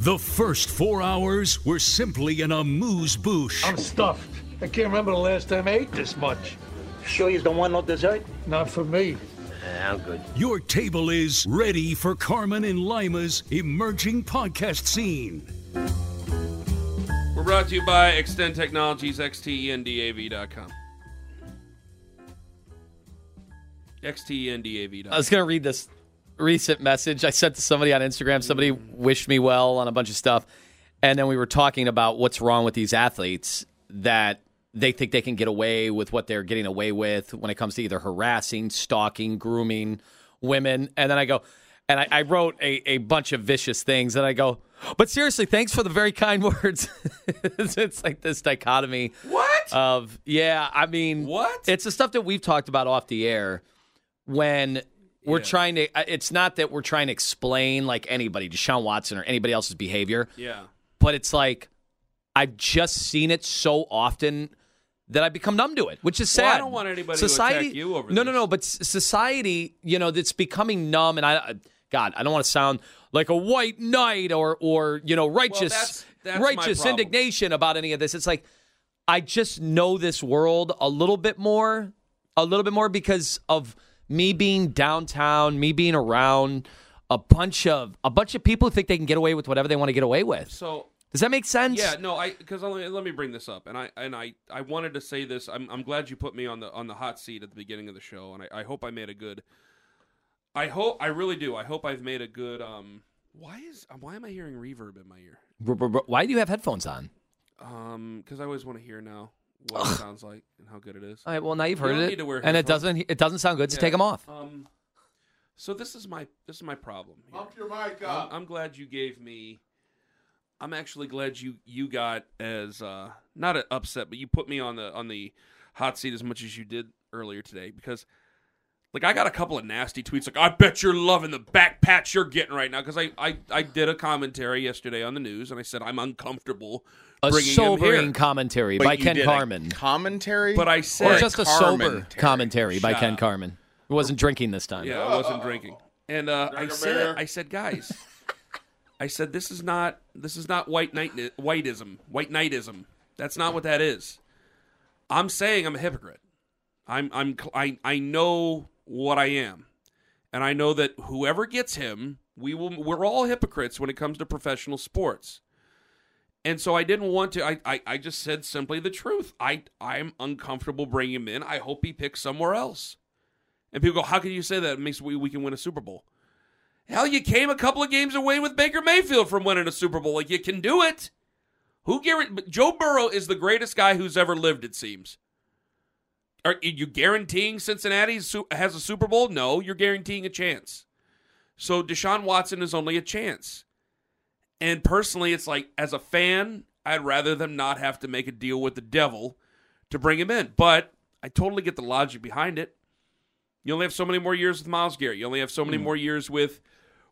The first 4 hours were simply in a amuse-bouche. I'm stuffed. I can't remember the last time I ate this much. Sure you don't want no dessert? Not for me. I'm good. Your table is ready for Carman and Lima's emerging podcast scene. We're brought to you by Xtend Technologies, XTENDAV.com. XTENDAV.com. I was going to read this recent message I sent to somebody on Instagram. Somebody wished me well on a bunch of stuff, and then we were talking about what's wrong with these athletes, that they think they can get away with what they're getting away with when it comes to either harassing, stalking, grooming women. And then I go, and I wrote a bunch of vicious things, and I go, but seriously, thanks for the very kind words. It's like this dichotomy. What? Of, yeah, I mean, what? It's the stuff that we've talked about off the air when we're trying to, it's not that we're trying to explain like anybody, Deshaun Watson or anybody else's behavior. Yeah. But it's like, I've just seen it so often that I become numb to it, which is sad. Well, I don't want anybody to attack you over this. No, but society, you know, that's becoming numb. And I don't want to sound like a white knight or you know, righteous indignation about any of this. It's like, I just know this world a little bit more because of me being downtown, me being around a bunch of people who think they can get away with whatever they want to get away with. So does that make sense? Yeah, no, because let me bring this up, and I wanted to say this. I'm glad you put me on the hot seat at the beginning of the show, and I hope I made a good. I really do. I hope I've made a good. Why am I hearing reverb in my ear? Why do you have headphones on? Because I always want to hear now what it sounds like and how good it is. All right, well, now you've heard it, and it doesn't sound good, so take them off. So this is my problem here. Pump your mic up. I'm glad you gave me. I'm actually glad you got as not an upset, but you put me on the hot seat as much as you did earlier today, because like I got a couple of nasty tweets like, I bet you're loving the back pat you're getting right now, because I did a commentary yesterday on the news, and I said I'm uncomfortable. A sobering commentary by Ken Carman. Commentary? But I said, or just a sober commentary by Ken Carman. It wasn't drinking this time. Yeah, I wasn't drinking. And I said, guys, I said this is not white knightism. That's not what that is. I'm saying I'm a hypocrite. I know what I am. And I know that whoever gets him, we're all hypocrites when it comes to professional sports. And so I didn't want to. I just said simply the truth. I'm uncomfortable bringing him in. I hope he picks somewhere else. And people go, how can you say that? It makes we can win a Super Bowl. Hell, you came a couple of games away with Baker Mayfield from winning a Super Bowl. Like, you can do it. Who guarantees? Joe Burrow is the greatest guy who's ever lived, it seems. Are you guaranteeing Cincinnati has a Super Bowl? No, you're guaranteeing a chance. So Deshaun Watson is only a chance. And personally, it's like, as a fan, I'd rather them not have to make a deal with the devil to bring him in. But I totally get the logic behind it. You only have so many more years with Miles Garrett. You only have so many more years with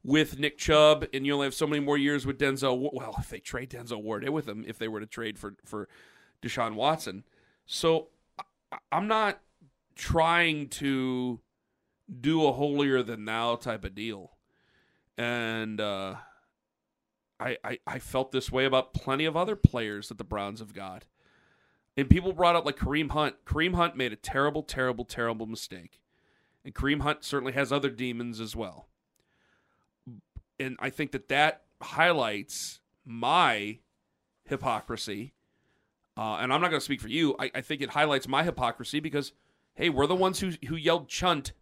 Nick Chubb. And you only have so many more years with Denzel. Well, if they trade Denzel Ward with him, if they were to trade for Deshaun Watson. So I'm not trying to do a holier-than-thou type of deal. And I felt this way about plenty of other players that the Browns have got. And people brought up like Kareem Hunt. Kareem Hunt made a terrible, terrible, terrible mistake. And Kareem Hunt certainly has other demons as well. And I think that that highlights my hypocrisy. And I'm not going to speak for you. I think it highlights my hypocrisy because, hey, we're the ones who yelled chunt.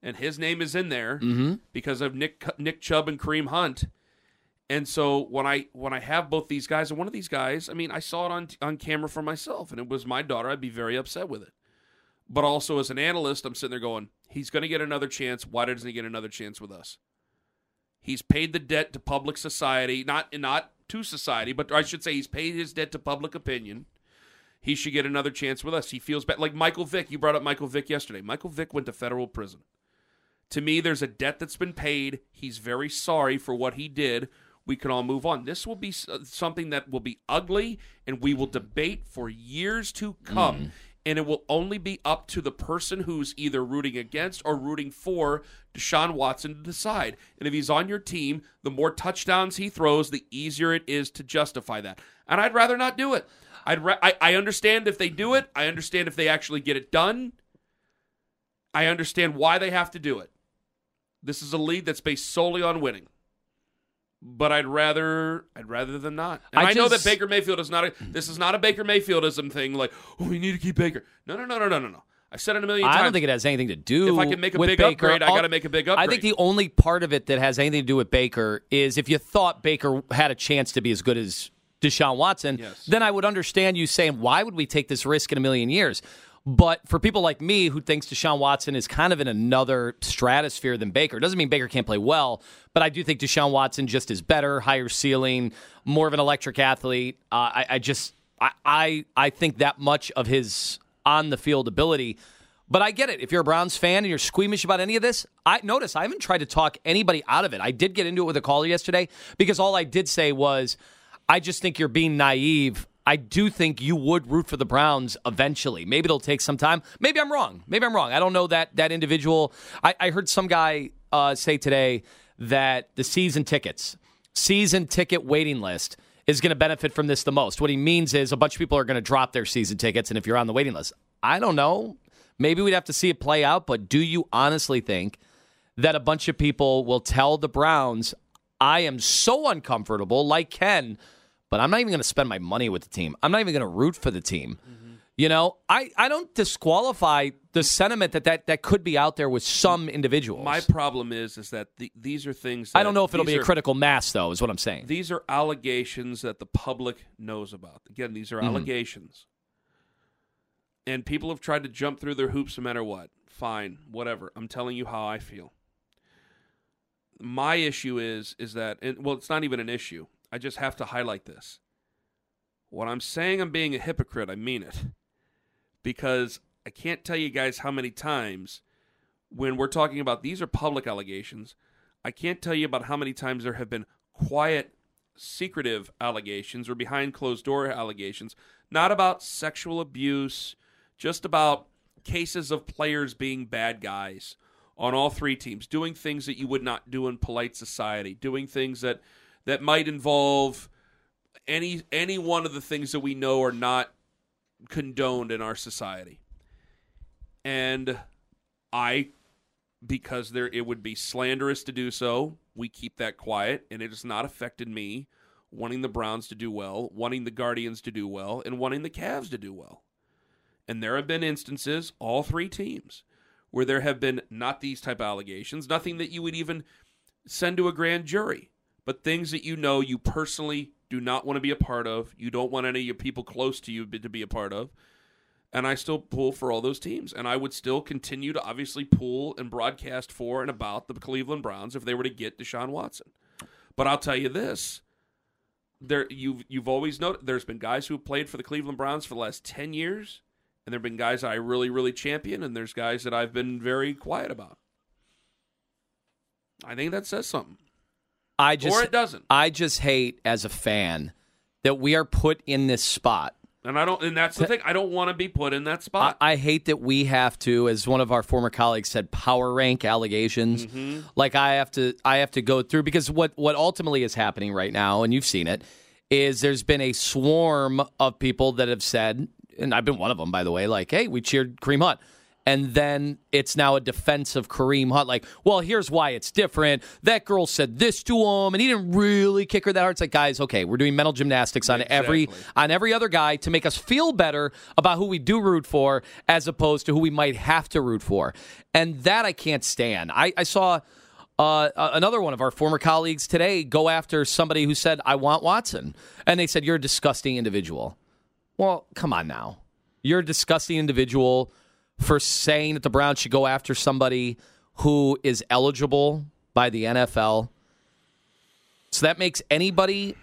And his name is in there because of Nick Chubb and Kareem Hunt. And so when I have both these guys, and one of these guys, I mean, I saw it on camera for myself, and it was my daughter. I'd be very upset with it. But also as an analyst, I'm sitting there going, he's going to get another chance. Why doesn't he get another chance with us? He's paid the debt to public society, not to society, but I should say he's paid his debt to public opinion. He should get another chance with us. He feels bad. Like Michael Vick. You brought up Michael Vick yesterday. Michael Vick went to federal prison. To me, there's a debt that's been paid. He's very sorry for what he did. We can all move on. This will be something that will be ugly, and we will debate for years to come. And it will only be up to the person who's either rooting against or rooting for Deshaun Watson to decide. And if he's on your team, the more touchdowns he throws, the easier it is to justify that. And I'd rather not do it. I understand if they do it. I understand if they actually get it done. I understand why they have to do it. This is a league that's based solely on winning. But I'd rather than not. And I know that Baker Mayfield is not this is not a Baker Mayfieldism thing like, oh, we need to keep Baker. No. I've said it a million times. I don't think it has anything to do with Baker. If I can make a big upgrade, I got to make a big upgrade. I think the only part of it that has anything to do with Baker is if you thought Baker had a chance to be as good as Deshaun Watson, then I would understand you saying, why would we take this risk in a million years? But for people like me who thinks Deshaun Watson is kind of in another stratosphere than Baker, doesn't mean Baker can't play well, but I do think Deshaun Watson just is better, higher ceiling, more of an electric athlete. I think that much of his on-the-field ability. But I get it. If you're a Browns fan and you're squeamish about any of this, I haven't tried to talk anybody out of it. I did get into it with a caller yesterday because all I did say was, I just think you're being naive. I do think you would root for the Browns eventually. Maybe it'll take some time. Maybe I'm wrong. I don't know that individual. I heard some guy say today that the season ticket waiting list is going to benefit from this the most. What he means is a bunch of people are going to drop their season tickets, and if you're on the waiting list, I don't know. Maybe we'd have to see it play out, but do you honestly think that a bunch of people will tell the Browns, I am so uncomfortable, like Ken, but I'm not even going to spend my money with the team. I'm not even going to root for the team. Mm-hmm. You know, I don't disqualify the sentiment that could be out there with some individuals. My problem is that these are things that... I don't know if it'll be a critical mass, though, is what I'm saying. These are allegations that the public knows about. Again, these are allegations. And people have tried to jump through their hoops no matter what. Fine, whatever. I'm telling you how I feel. My issue is that... it's not even an issue. I just have to highlight this. When I'm saying I'm being a hypocrite, I mean it. Because I can't tell you guys how many times when we're talking about these are public allegations, I can't tell you about how many times there have been quiet, secretive allegations or behind closed door allegations, not about sexual abuse, just about cases of players being bad guys on all three teams, doing things that you would not do in polite society, doing things that might involve any one of the things that we know are not condoned in our society. And because it would be slanderous to do so, we keep that quiet, and it has not affected me wanting the Browns to do well, wanting the Guardians to do well, and wanting the Cavs to do well. And there have been instances, all three teams, where there have been not these type of allegations, nothing that you would even send to a grand jury, but things that you know you personally do not want to be a part of, you don't want any of your people close to you to be a part of, and I still pull for all those teams. And I would still continue to obviously pull and broadcast for and about the Cleveland Browns if they were to get Deshaun Watson. But I'll tell you this, you've always noted there's been guys who have played for the Cleveland Browns for the last 10 years, and there have been guys I really, really champion, and there's guys that I've been very quiet about. I think that says something. Or it doesn't. I just hate, as a fan, that we are put in this spot And I don't, and that's the thing. I don't want to be put in that spot. I hate that we have to, as one of our former colleagues said, power rank allegations. Mm-hmm. Like I have to go through, because what ultimately is happening right now, and you've seen it, is there's been a swarm of people that have said, and I've been one of them, by the way, like, hey, we cheered Kareem Hunt. And then it's now a defense of Kareem Hunt. Like, well, here's why it's different. That girl said this to him, and he didn't really kick her that hard. It's like, guys, okay, we're doing mental gymnastics on every other guy to make us feel better about who we do root for as opposed to who we might have to root for. And that I can't stand. I saw another one of our former colleagues today go after somebody who said, I want Watson. And they said, you're a disgusting individual. Well, come on now. You're a disgusting individual for saying that the Browns should go after somebody who is eligible by the NFL. So that makes anybody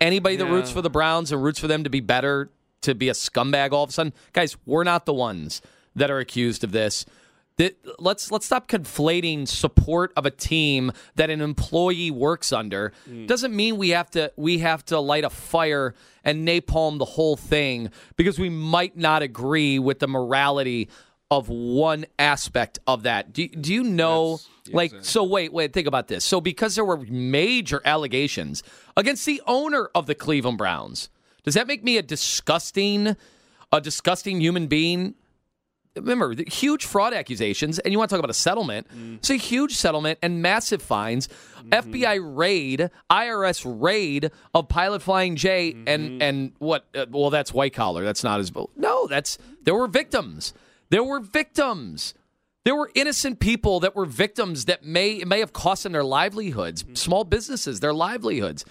that roots for the Browns and roots for them to be better, to be a scumbag all of a sudden. Guys, we're not the ones that are accused of this. Let's stop conflating support of a team that an employee works under. Doesn't mean we have to light a fire and napalm the whole thing because we might not agree with the morality of one aspect of that. Do you know? Yes, like, exactly. So wait, think about this. So because there were major allegations against the owner of the Cleveland Browns, does that make me a disgusting human being? Remember, the huge fraud accusations, and you want to talk about a settlement. It's a huge settlement and massive fines. Mm-hmm. FBI raid, IRS raid of Pilot Flying J, mm-hmm. and what? Well, that's white collar. That's not as... No, there were victims. There were innocent people that were victims that may have cost them their livelihoods, mm-hmm. small businesses, their livelihoods.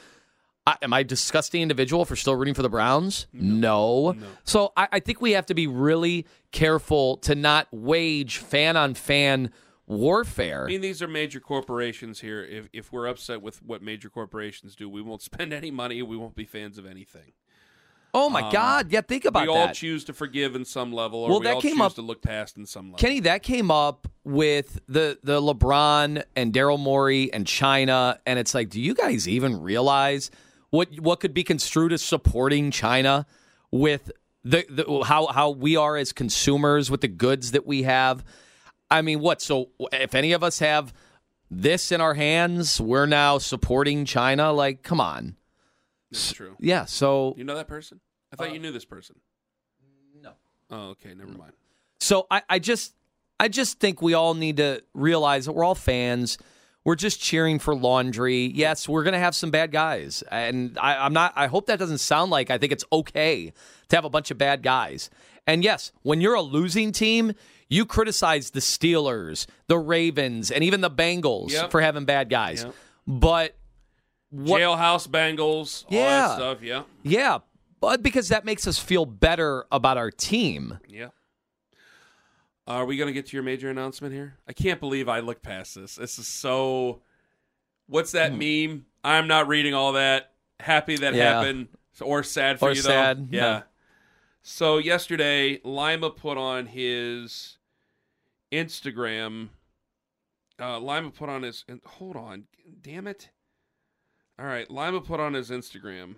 Am I a disgusting individual for still rooting for the Browns? No. So I think we have to be really careful to not wage fan-on-fan warfare. I mean, these are major corporations here. If we're upset with what major corporations do, we won't spend any money. We won't be fans of anything. Oh, my God. Yeah, think about that. We all choose to forgive in some level, or we all choose to look past in some level. Kenny, that came up with the LeBron and Daryl Morey and China, and it's like, do you guys even realize what could be construed as supporting China with how we are as consumers with the goods that we have? I mean, what? So if any of us have this in our hands, we're now supporting China? Like, come on. That's true. Yeah, so... You know that person? I thought you knew this person. No. Oh, okay, never mind. So I just think we all need to realize that we're all fans. We're just cheering for laundry. Yes, we're going to have some bad guys. And I hope that doesn't sound like I think it's okay to have a bunch of bad guys. And yes, when you're a losing team, you criticize the Steelers, the Ravens, and even the Bengals for having bad guys. Yep. But jailhouse Bengals, all that stuff, yeah. Yeah, but because that makes us feel better about our team. Yeah. Are we going to get to your major announcement here? I can't believe I looked past this. This is so... What's that meme? I'm not reading all that. Happy that happened. Or sad for you, though. Or sad. Yeah. No. So yesterday, Lima put on his Instagram... Hold on. Damn it. All right. Lima put on his Instagram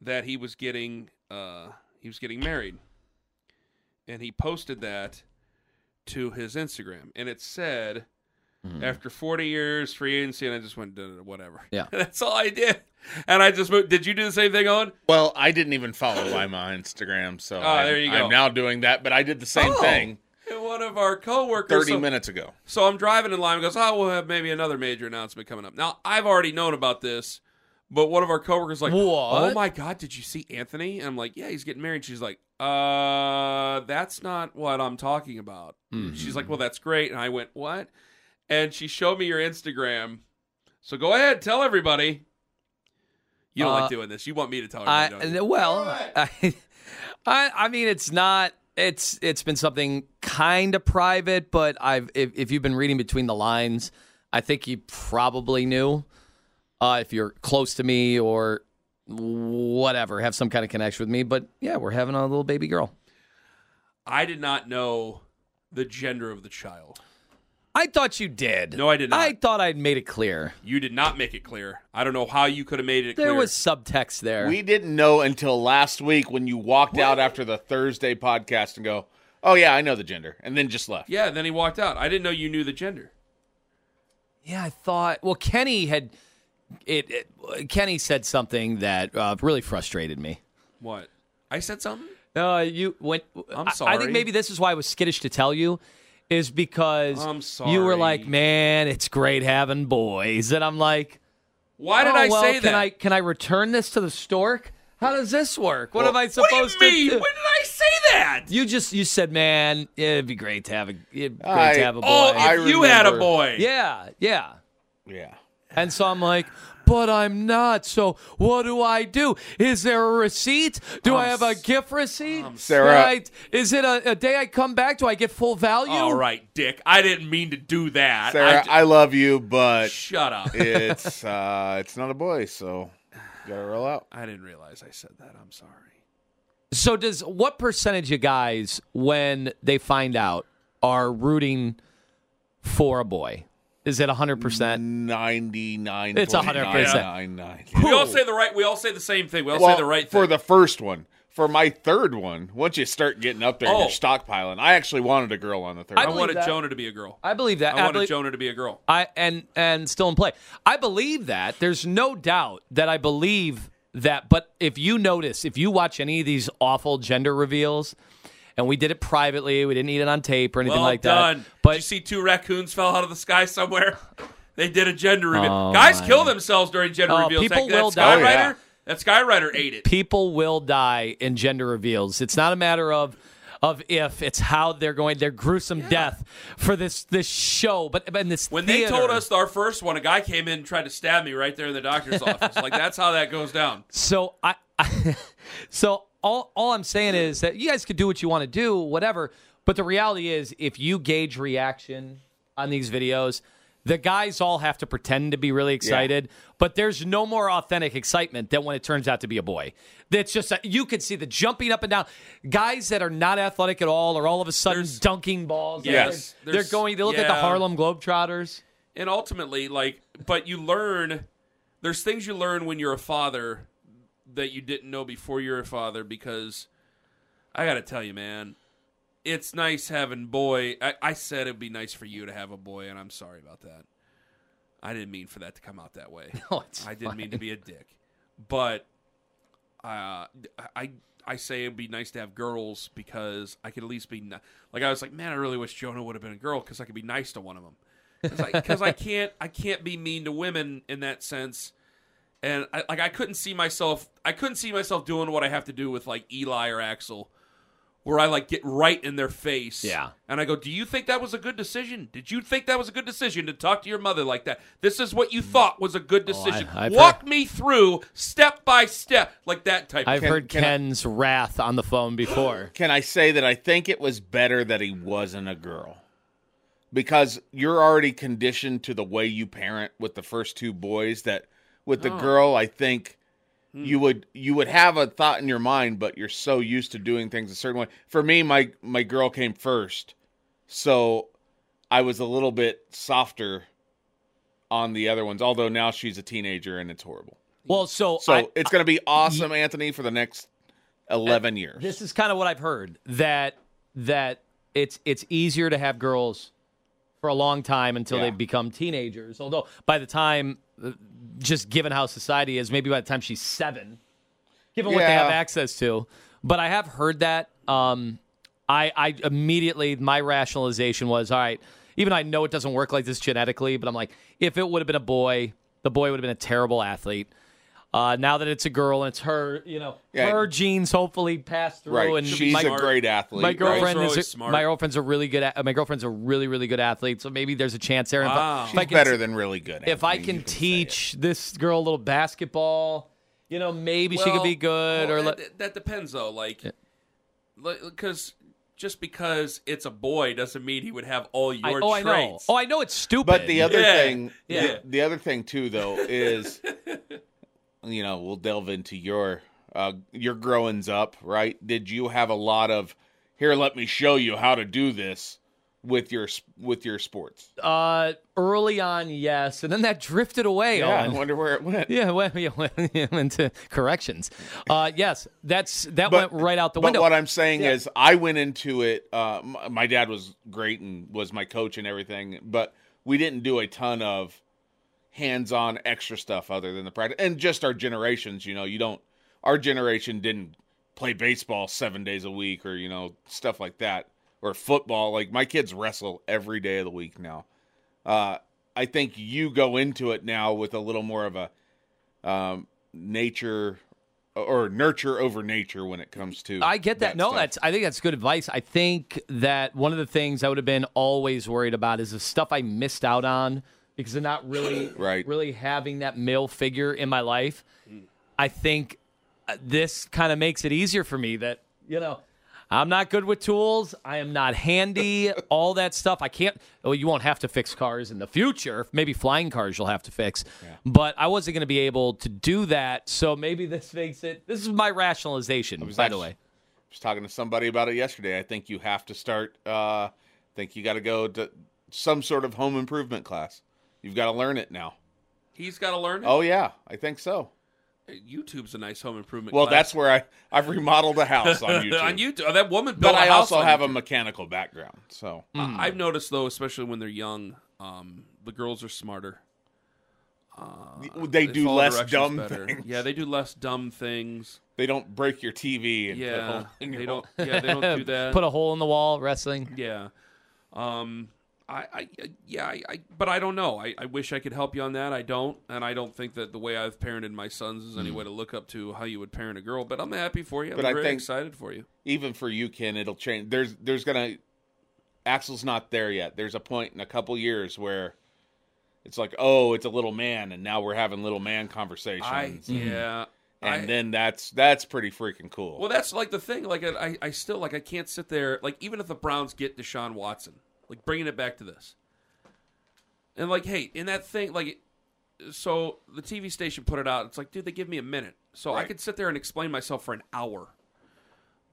that he was getting married. And he posted that to his Instagram. And it said, after 40 years, free agency, and I just went, whatever. Yeah. That's all I did. And I just moved. Did you do the same thing, Owen? Well, I didn't even follow Lima on Instagram, so there you go. I'm now doing that, but I did the same thing. One of our coworkers 30 minutes ago. So I'm driving in line and goes, we'll have maybe another major announcement coming up. Now, I've already known about this, but one of our coworkers like, what? Oh my God, did you see Anthony? And I'm like, yeah, he's getting married. She's like, that's not what I'm talking about. Mm-hmm. She's like, well, that's great. And I went, what? And she showed me your Instagram. So go ahead, tell everybody. You don't like doing this. You want me to tell everybody. I mean, it's not. It's been something kind of private, but if you've been reading between the lines, I think you probably knew if you're close to me or whatever, have some kind of connection with me. But yeah, we're having a little baby girl. I did not know the gender of the child. I thought you did. No, I did not. I thought I'd made it clear. You did not make it clear. I don't know how you could have made it clear. There was subtext there. We didn't know until last week when you walked out after the Thursday podcast and go, oh, yeah, I know the gender, and then just left. Yeah, then he walked out. I didn't know you knew the gender. Yeah, I thought – well, Kenny had Kenny said something that really frustrated me. What? I said something? No, you went – I'm sorry. I think maybe this is why I was skittish to tell you. Is because you were like, man, it's great having boys. And I'm like, why did I say that? Can I return this to the stork? How does this work? What am I supposed to do? When did I say that? You said, man, it'd be great to have a boy. Oh, if you had a boy. Yeah. And so I'm like, but I'm not, so what do I do? Is there a receipt? Do I have a gift receipt? Sarah. Is it a day I come back? Do I get full value? All right, Dick. I didn't mean to do that. Sarah, I love you, but... Shut up. It's not a boy, so you gotta roll out. I didn't realize I said that. I'm sorry. So what percentage of guys, when they find out, are rooting for a boy? Is it 100%? 99. It's 100%. We all say the same thing. We all say the right thing. For the first one. For my third one, once you start getting up there and you're stockpiling, I actually wanted a girl on the third. I wanted Jonah to be a girl. I believe that. I wanted Jonah to be a girl. And still in play. I believe that. There's no doubt that I believe that. But if you notice, if you watch any of these awful gender reveals... And we did it privately. We didn't need it on tape or anything like that. But did you see two raccoons fell out of the sky somewhere? They did a gender reveal. Guys kill themselves during gender reveals. People will die. That Skywriter ate it. People will die in gender reveals. It's not a matter of if. It's how they're going. Their gruesome death for this show. But in this when theater. They told us our first one, a guy came in and tried to stab me right there in the doctor's office. Like, that's how that goes down. So All I'm saying is that you guys could do what you want to do, whatever. But the reality is, if you gauge reaction on these videos, the guys all have to pretend to be really excited. Yeah. But there's no more authentic excitement than when it turns out to be a boy. That's just you could see the jumping up and down. Guys that are not athletic at all are all of a sudden dunking balls. Yes, they're going. They look at the Harlem Globetrotters. And ultimately, but you learn. There's things you learn when you're a father that you didn't know before you're a father, because I got to tell you, man, it's nice having boy. I said it'd be nice for you to have a boy, and I'm sorry about that. I didn't mean for that to come out that way. No, it's I didn't mean to be a dick. But I say it'd be nice to have girls because I could at least be I was like, man, I really wish Jonah would have been a girl because I could be nice to one of them. Because I can't be mean to women in that sense. And I couldn't see myself doing what I have to do with Eli or Axel, where I get right in their face. Yeah. And I go, do you think that was a good decision? Did you think that was a good decision to talk to your mother like that? This is what you thought was a good decision. Walk me through step by step, like that type. I've heard Ken's wrath on the phone before. Can I say that I think it was better that he wasn't a girl? Because you're already conditioned to the way you parent with the first two boys that. With the girl, I think you would have a thought in your mind, but you're so used to doing things a certain way. For me, my girl came first, so I was a little bit softer on the other ones, although now she's a teenager and it's horrible. Well, so it's going to be awesome, Anthony, for the next 11 years. This is kind of what I've heard, that it's easier to have girls for a long time until they become teenagers, although by the time... just given how society is, maybe by the time she's 7, given what they have access to. But I have heard that. I immediately, my rationalization was, all right, even I know it doesn't work like this genetically, but I'm like, if it would have been a boy, the boy would have been a terrible athlete. Now that it's a girl and it's her, her genes hopefully pass through. Right. And she's a great athlete. My girlfriend My girlfriend's a really, really good athlete. So maybe there's a chance there. Wow. She's better than really good. If I can teach this girl a little basketball, maybe she could be good. That depends though. Just because it's a boy doesn't mean he would have all your traits. I know it's stupid. But the other thing, the other thing too though is. We'll delve into your growings up, right? Did you have a lot of, here, let me show you how to do this with your sports? Early on, yes, and then that drifted away. Yeah, Owen. I wonder where it went. Yeah, it went to corrections. Yes, went right out the window. But what I'm saying is, I went into it. My dad was great and was my coach and everything, but we didn't do a ton of hands-on extra stuff other than the practice and just our generations. Our generation didn't play baseball 7 days a week or stuff like that. Or football, like my kids wrestle every day of the week now. I think you go into it now with a little more of a nature or nurture over nature when it comes to. I get that. No, I think that's good advice. I think that one of the things I would have been always worried about is the stuff I missed out on because of not really, really having that male figure in my life. I think this kind of makes it easier for me that I'm not good with tools. I am not handy. All that stuff. I can't. Well, you won't have to fix cars in the future. Maybe flying cars you'll have to fix. Yeah. But I wasn't going to be able to do that. So maybe this makes it. This is my rationalization, by the way. I was talking to somebody about it yesterday. I think you have to start. I think you got to go to some sort of home improvement class. You've got to learn it now. He's got to learn it? Oh, yeah. I think so. YouTube's a nice home improvement class. That's where I've remodeled a house on YouTube. On YouTube. Oh, that woman built a house. But I also have a mechanical background. So I've noticed, though, especially when they're young, the girls are smarter. They do less dumb things. Yeah, they do less dumb things. They don't break your TV. They don't do that. Put a hole in the wall, wrestling. Yeah. But I don't know. I wish I could help you on that. I don't, and I don't think that the way I've parented my sons is any way to look up to how you would parent a girl. But I'm happy for you. I think excited for you. Even for you, Ken, it'll change. There's gonna. Axel's not there yet. There's a point in a couple years where it's like, oh, it's a little man, and now we're having little man conversations. Then that's pretty freaking cool. Well, that's like the thing. Like I still I can't sit there. Like even if the Browns get Deshaun Watson. Like, bringing it back to this. And, hey, in that thing, so the TV station put it out. It's like, dude, they give me a minute. So I could sit there and explain myself for an hour.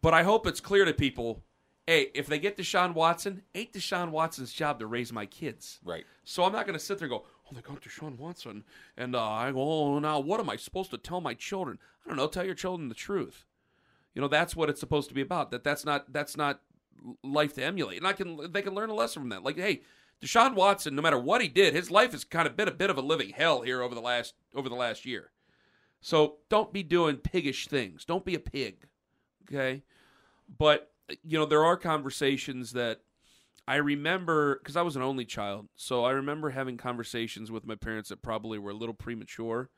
But I hope it's clear to people, hey, if they get Deshaun Watson, ain't Deshaun Watson's job to raise my kids. Right. So I'm not going to sit there and go, oh, they got Deshaun Watson. And I go, oh, now what am I supposed to tell my children? I don't know. Tell your children the truth. That's what it's supposed to be about. That's not life to emulate, and they can learn a lesson from that. Like, hey, Deshaun Watson, no matter what he did, his life has kind of been a bit of a living hell here over the last year. So don't be doing piggish things. Don't be a pig, okay? But there are conversations that I remember because I was an only child, so I remember having conversations with my parents that probably were a little premature.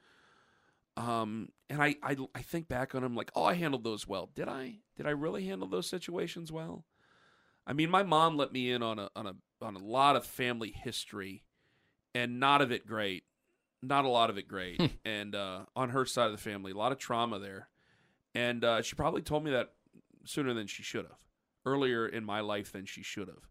And I think back on them like, oh, I handled those well. Did I really handle those situations well? I mean, my mom let me in on a lot of family history, and not a lot of it great, and on her side of the family, a lot of trauma there, and she probably told me that sooner than she should have, earlier in my life than she should have.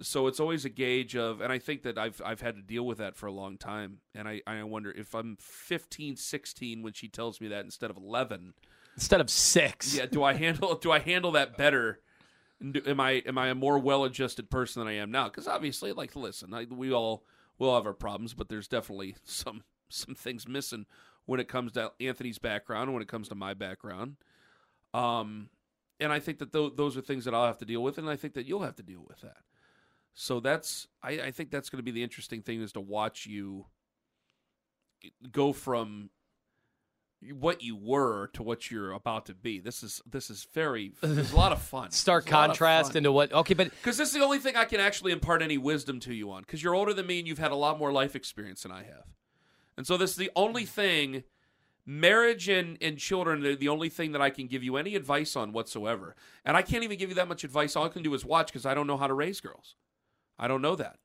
So it's always a gauge of, and I think that I've had to deal with that for a long time, and I wonder if I'm 15, 16 when she tells me that instead of 11, instead of 6, yeah, do I handle that better? Am I a more well-adjusted person than I am now? Because obviously, listen, we all have our problems, but there's definitely some things missing when it comes to Anthony's background and when it comes to my background. And I think that those are things that I'll have to deal with, and I think that you'll have to deal with that. So I think that's going to be the interesting thing is to watch you go from what you were to what you're about to be. This is very, it's a lot of fun. Stark contrast into what, okay, but. Because this is the only thing I can actually impart any wisdom to you on. Because you're older than me and you've had a lot more life experience than I have. And so this is the only thing, marriage and children are the only thing that I can give you any advice on whatsoever. And I can't even give you that much advice. All I can do is watch because I don't know how to raise girls. I don't know that.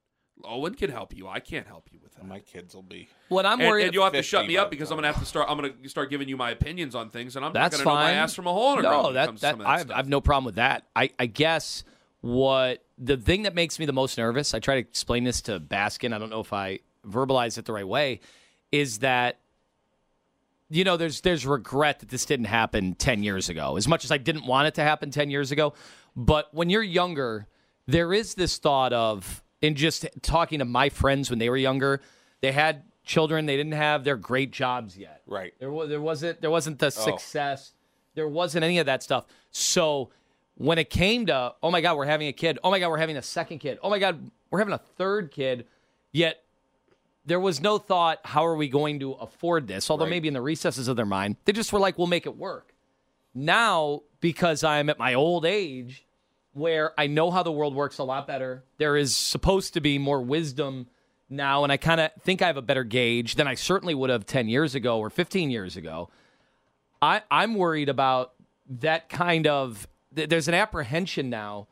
Owen can help you. I can't help you with that. My kids will be. What I'm worried, and you'll have to shut me up because I'm gonna have to start. I'm gonna start giving you my opinions on things, and I'm not gonna know my ass from a hole in a ground. No, I have no problem with that. I guess what the thing that makes me the most nervous. I try to explain this to Baskin. I don't know if I verbalized it the right way. Is that there's regret that this didn't happen 10 years ago. As much as I didn't want it to happen 10 years ago, but when you're younger. there is this thought of, in just talking to my friends when they were younger, they had children, they didn't have their great jobs yet. Right. There wasn't the success. There wasn't any of that stuff. So when it came to, oh, my God, we're having a kid. Oh, my God, we're having a second kid. Oh, my God, we're having a third kid. Yet there was no thought, how are we going to afford this? Although maybe in the recesses of their mind, they just were like, we'll make it work. Now, because I'm at my old age where I know how the world works a lot better, there is supposed to be more wisdom now, and I kind of think I have a better gauge than I certainly would have 10 years ago or 15 years ago. I'm worried about that kind of – there's an apprehension now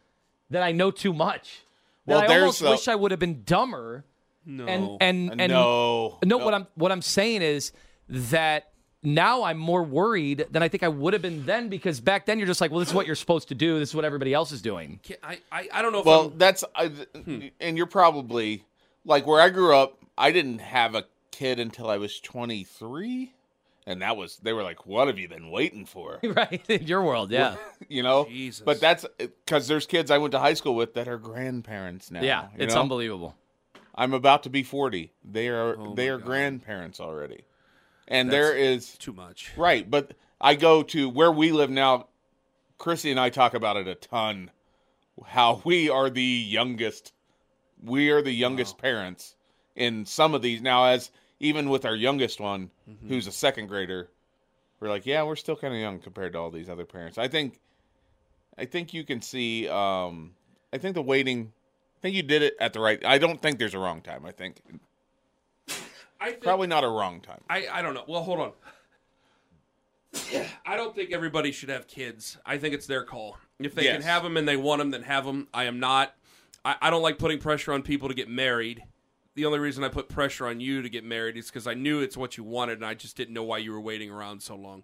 that I know too much. Well, I almost wish I would have been dumber. No. What I'm saying is that now I'm more worried than I think I would have been then, because back then you're just like, well, this is what you're supposed to do. This is what everybody else is doing. I don't know if and you're probably – like, where I grew up, I didn't have a kid until I was 23. And that was, they were like, what have you been waiting for? Right. In your world, yeah. You know? Jesus. But that's, because there's kids I went to high school with that are grandparents now. Yeah, it's unbelievable. I'm about to be 40. They are grandparents already. And there is... too much. Right. But I go to where we live now. Chrissy and I talk about it a ton. How we are the youngest parents in some of these. Now, as even with our youngest one, who's a second grader, we're like, yeah, we're still kind of young compared to all these other parents. I think you can see, I think the waiting, I think you did it at the right, I don't think there's a wrong time. I think probably not a wrong time. I don't know. Well, hold on. I don't think everybody should have kids. I think it's their call. If they can have them and they want them, then have them. I am not. I don't like putting pressure on people to get married. The only reason I put pressure on you to get married is because I knew it's what you wanted, and I just didn't know why you were waiting around so long.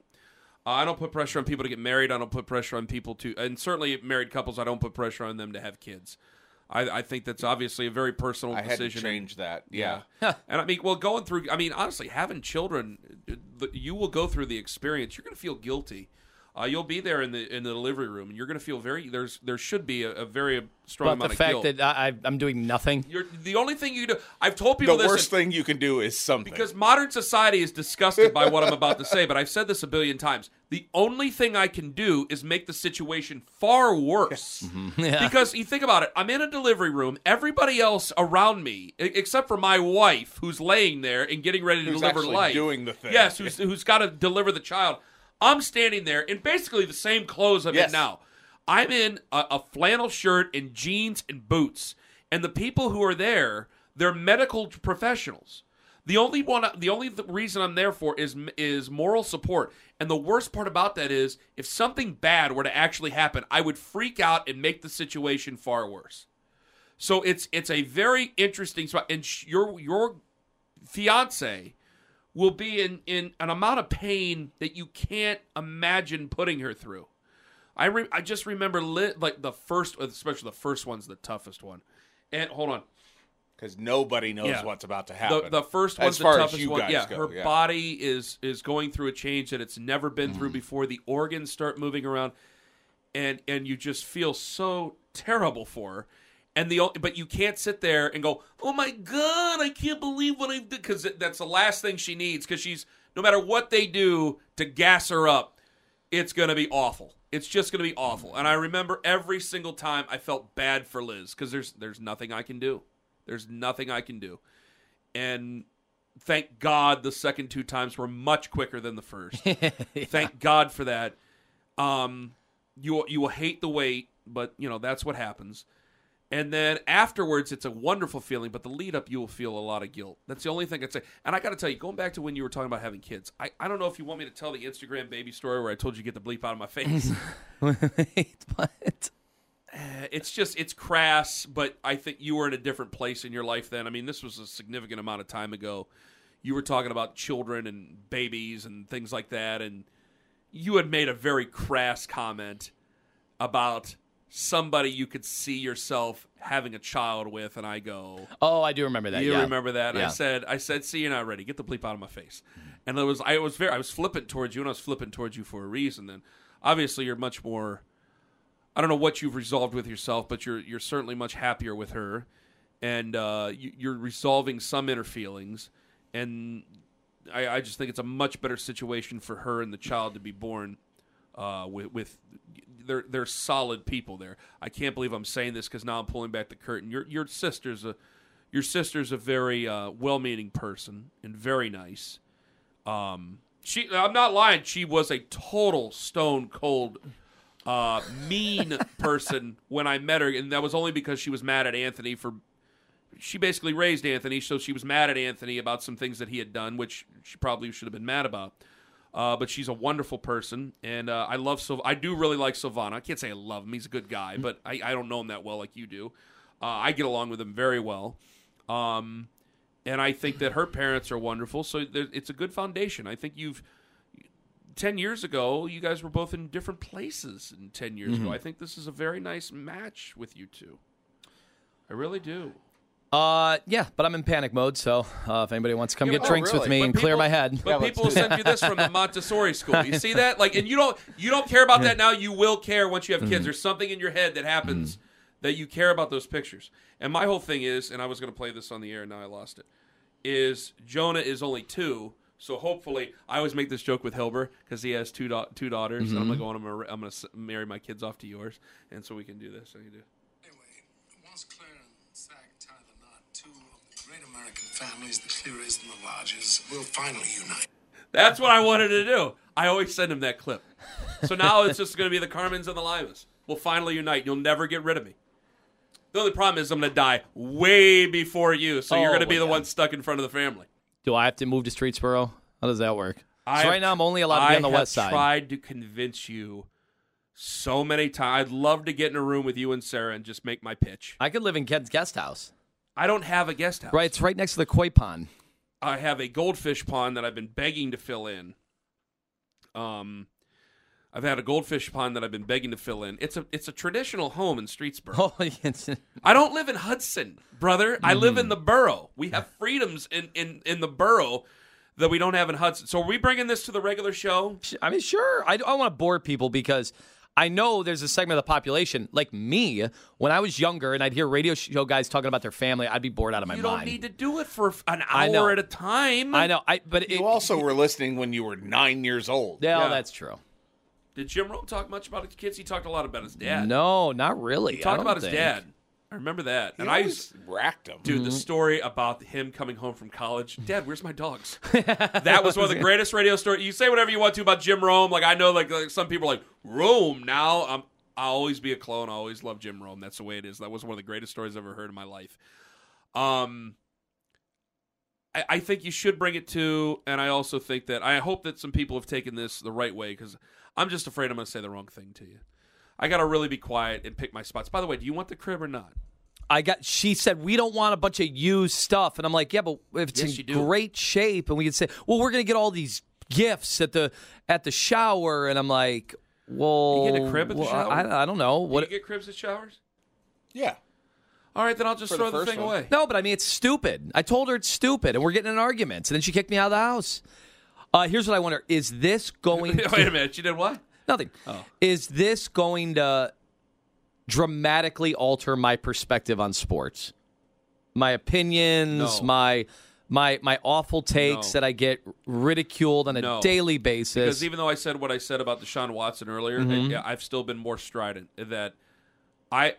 I don't put pressure on people to get married. I don't put pressure on people to – and certainly married couples, I don't put pressure on them to have kids. I think that's obviously a very personal decision. I had to change that, yeah. And I mean, well, going through – I mean, honestly, having children, you will go through the experience. You're going to feel guilty. You'll be there in the delivery room, and you're going to feel there should be a very strong amount of guilt. But the fact that I'm doing nothing. The only thing you can do, I've told people this. The worst thing you can do is something. Because modern society is disgusted by what I'm about to say, but I've said this a billion times. The only thing I can do is make the situation far worse. Because you think about it, I'm in a delivery room. Everybody else around me, except for my wife, who's laying there and getting ready to deliver life. Who's doing the thing. Yes, who's got to deliver the child. I'm standing there in basically the same clothes I'm in now. I'm in a flannel shirt and jeans and boots. And the people who are there, they're medical professionals. The only reason I'm there for is moral support. And the worst part about that is, if something bad were to actually happen, I would freak out and make the situation far worse. So it's a very interesting spot. And your fiancé will be in an amount of pain that you can't imagine putting her through. I just remember like the first, especially the first one's the toughest one. And hold on. Because nobody knows what's about to happen. The first one's the toughest one. Yeah, her body is going through a change that it's never been through before. The organs start moving around. And you just feel so terrible for her. But you can't sit there and go, oh, my God, I can't believe what I've done. Because that's the last thing she needs. Because she's, no matter what they do to gas her up, it's going to be awful. It's just going to be awful. And I remember every single time I felt bad for Liz. Because there's nothing I can do. There's nothing I can do. And thank God the second two times were much quicker than the first. Thank God for that. You will hate the wait, but, you know, that's what happens. And then afterwards, it's a wonderful feeling, but the lead-up, you will feel a lot of guilt. That's the only thing I'd say. And I got to tell you, going back to when you were talking about having kids, I don't know if you want me to tell the Instagram baby story where I told you to get the bleep out of my face. Wait, what? It's crass, but I think you were in a different place in your life then. I mean, this was a significant amount of time ago. You were talking about children and babies and things like that, and you had made a very crass comment about somebody you could see yourself having a child with, and I go, oh, I do remember that. You remember that? Yeah. I said, see, you're not ready. Get the bleep out of my face. And I was flippant towards you, and I was flippant towards you for a reason. And obviously, you're much more I don't know what you've resolved with yourself, but you're certainly much happier with her, and you're resolving some inner feelings. And I just think it's a much better situation for her and the child to be born with they're solid people there. I can't believe I'm saying this because now I'm pulling back the curtain. Your sister's a very well-meaning person and very nice. I'm not lying. She was a total stone cold, mean person when I met her, and that was only because she was mad at Anthony for. She basically raised Anthony, so she was mad at Anthony about some things that he had done, which she probably should have been mad about. But she's a wonderful person, and I do really like Silvana. I can't say I love him; he's a good guy, but I don't know him that well like you do. I get along with him very well, and I think that her parents are wonderful. So it's a good foundation. I think 10 years ago, you guys were both in different places. And 10 years ago, I think this is a very nice match with you two. I really do. Yeah, but I'm in panic mode, so if anybody wants to come get drinks with me clear my head. But people will send you this from the Montessori school. You see that? Like, and you don't care about that now. You will care once you have kids. There's something in your head that happens that you care about those pictures. And my whole thing is, and I was going to play this on the air, and now I lost it, is Jonah is only 2, so hopefully I always make this joke with Hilber because he has two daughters, and I'm like, I'm going to marry my kids off to yours, and so we can do this. So you do. American families, the Clearys and the Lodges will finally unite. That's what I wanted to do. I always send him that clip. So now it's just going to be the Carmans and the Limas. We'll finally unite. You'll never get rid of me. The only problem is I'm going to die way before you, so you're going to be the one stuck in front of the family. Do I have to move to Streetsboro? How does that work? So right now I'm only allowed to be on the west side. I have tried to convince you so many times. I'd love to get in a room with you and Sarah and just make my pitch. I could live in Ken's guest house. I don't have a guest house. Right, it's right next to the koi pond. I have a goldfish pond that I've been begging to fill in. It's a traditional home in Streetsboro. Oh, yes. I don't live in Hudson, brother. I live in the borough. We have freedoms in the borough that we don't have in Hudson. So are we bringing this to the regular show? I mean, sure. I don't want to bore people because I know there's a segment of the population, like me, when I was younger and I'd hear radio show guys talking about their family, I'd be bored out of my mind. You don't need to do it for an hour at a time. I know. You also were listening when you were 9 years old. Yeah, that's true. Did Jim Rome talk much about his kids? He talked a lot about his dad. No, not really. He talked about his dad. I remember that. And I racked him. Dude, the story about him coming home from college. Dad, where's my dogs? That was one of the greatest radio stories. You say whatever you want to about Jim Rome. Like, I know like some people are like, Rome now. I'll always be a clone. I always love Jim Rome. That's the way it is. That was one of the greatest stories I've ever heard in my life. I think you should bring it to, and I also think that, I hope that some people have taken this the right way because I'm just afraid I'm going to say the wrong thing to you. I got to really be quiet and pick my spots. By the way, do you want the crib or not? She said, we don't want a bunch of used stuff. And I'm like, yeah, but if it's in great shape. And we can say, well, we're going to get all these gifts at the shower. And I'm like, well. You get a crib at the shower? I don't know. Do you get cribs at showers? Yeah. All right, then I'll just throw the thing away. No, but I mean, it's stupid. I told her it's stupid. And we're getting in arguments. And then she kicked me out of the house. Here's what I wonder. Is this going to. Wait a minute. She did what? Nothing. Oh. Is this going to dramatically alter my perspective on sports? My opinions, my awful takes that I get ridiculed on a daily basis. Because even though I said what I said about Deshaun Watson earlier, I've still been more strident that I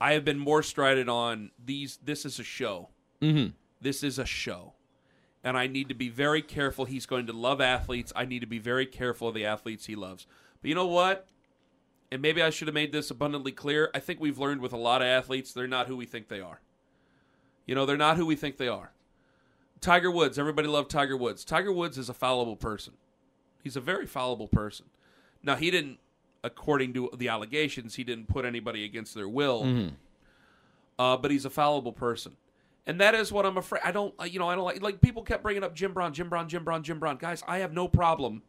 have been more strident on these. This is a show. Mm-hmm. This is a show. And I need to be very careful. He's going to love athletes. I need to be very careful of the athletes he loves. But you know what? And maybe I should have made this abundantly clear. I think we've learned with a lot of athletes, they're not who we think they are. They're not who we think they are. Tiger Woods. Everybody loved Tiger Woods. Tiger Woods is a fallible person. He's a very fallible person. Now, he didn't, according to the allegations, he didn't put anybody against their will. Mm-hmm. But he's a fallible person. And that is what I'm afraid. I don't like people kept bringing up Jim Brown. Guys, I have no problem.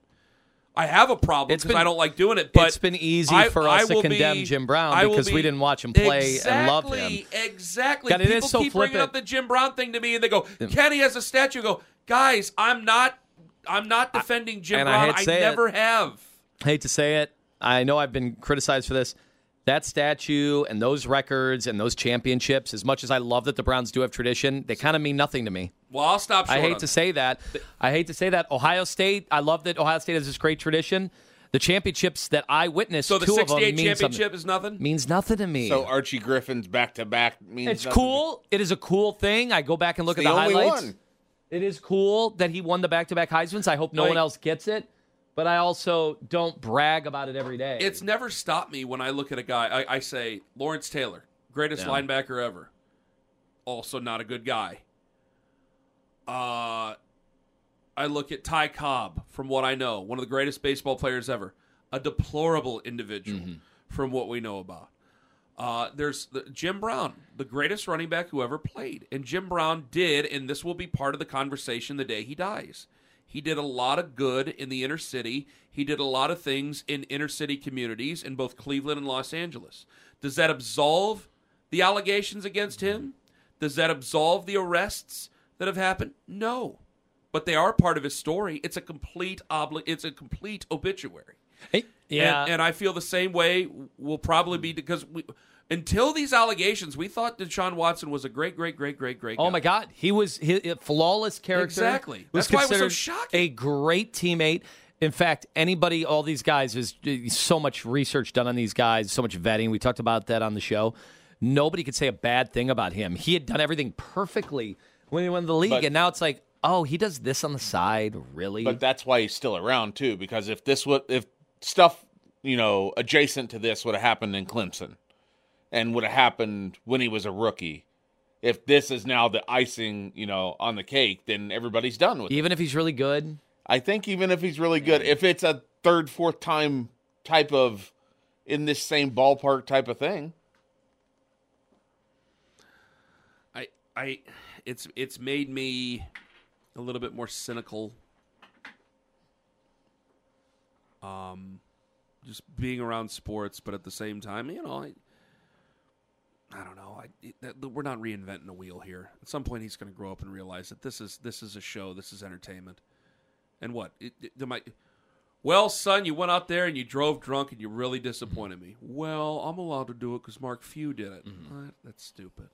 I have a problem because I don't like doing it. But it's been easy for us to condemn Jim Brown because we didn't watch him play and love him. Exactly. God, people keep bringing up the Jim Brown thing to me, and they go, Kenny has a statue. I go, guys, I'm not defending Jim Brown. I never have. I hate to say it. I know I've been criticized for this. That statue and those records and those championships, as much as I love that the Browns do have tradition, they kind of mean nothing to me. Well, I'll stop short. I hate to say that. Ohio State, I love that Ohio State has this great tradition. The championships that I witnessed, so the 68 championship is nothing? Means nothing to me. So Archie Griffin's back-to-back means nothing. It's cool. It is a cool thing. I go back and look at the highlights. One. It is cool that he won the back-to-back Heismans. I hope no one else gets it. But I also don't brag about it every day. It's never stopped me when I look at a guy. I say, Lawrence Taylor, greatest linebacker ever. Also not a good guy. I look at Ty Cobb, from what I know, one of the greatest baseball players ever. A deplorable individual, from what we know about. There's Jim Brown, the greatest running back who ever played. And Jim Brown did, and this will be part of the conversation the day he dies. He did a lot of good in the inner city. He did a lot of things in inner city communities in both Cleveland and Los Angeles. Does that absolve the allegations against him? Does that absolve the arrests that have happened? No. But they are part of his story. It's a complete it's a complete obituary. Hey, yeah. And I feel the same way will probably be because until these allegations, we thought Deshaun Watson was a great guy. Oh, my God. He was a flawless character. Exactly. That's why it was so shocking. A great teammate. In fact, anybody, all these guys, there's so much research done on these guys, so much vetting. We talked about that on the show. Nobody could say a bad thing about him. He had done everything perfectly when he won the league, and now it's like, oh, he does this on the side, really? But that's why he's still around, too, because if this would, if stuff, you know, adjacent to this would have happened in Clemson, and would have happened when he was a rookie. If this is now the icing, you know, on the cake, then everybody's done with it. Even if he's really good? I think even if he's really good, if it's a third, fourth time type of in this same ballpark type of thing. It's made me a little bit more cynical. Just being around sports, but at the same time, you know, I don't know. We're not reinventing the wheel here. At some point, he's going to grow up and realize that this is a show. This is entertainment. And what? Well, son, you went out there and you drove drunk and you really disappointed me. Well, I'm allowed to do it because Mark Few did it. Mm-hmm. That's stupid.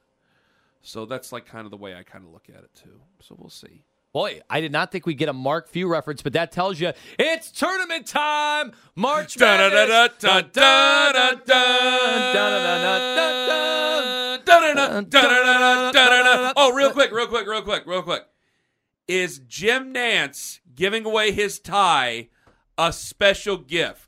So that's like kind of the way I kind of look at it too. So we'll see. Boy, I did not think we'd get a Mark Few reference, but that tells you it's tournament time. March Madness. Oh, real quick. Is Jim Nantz giving away his tie a special gift?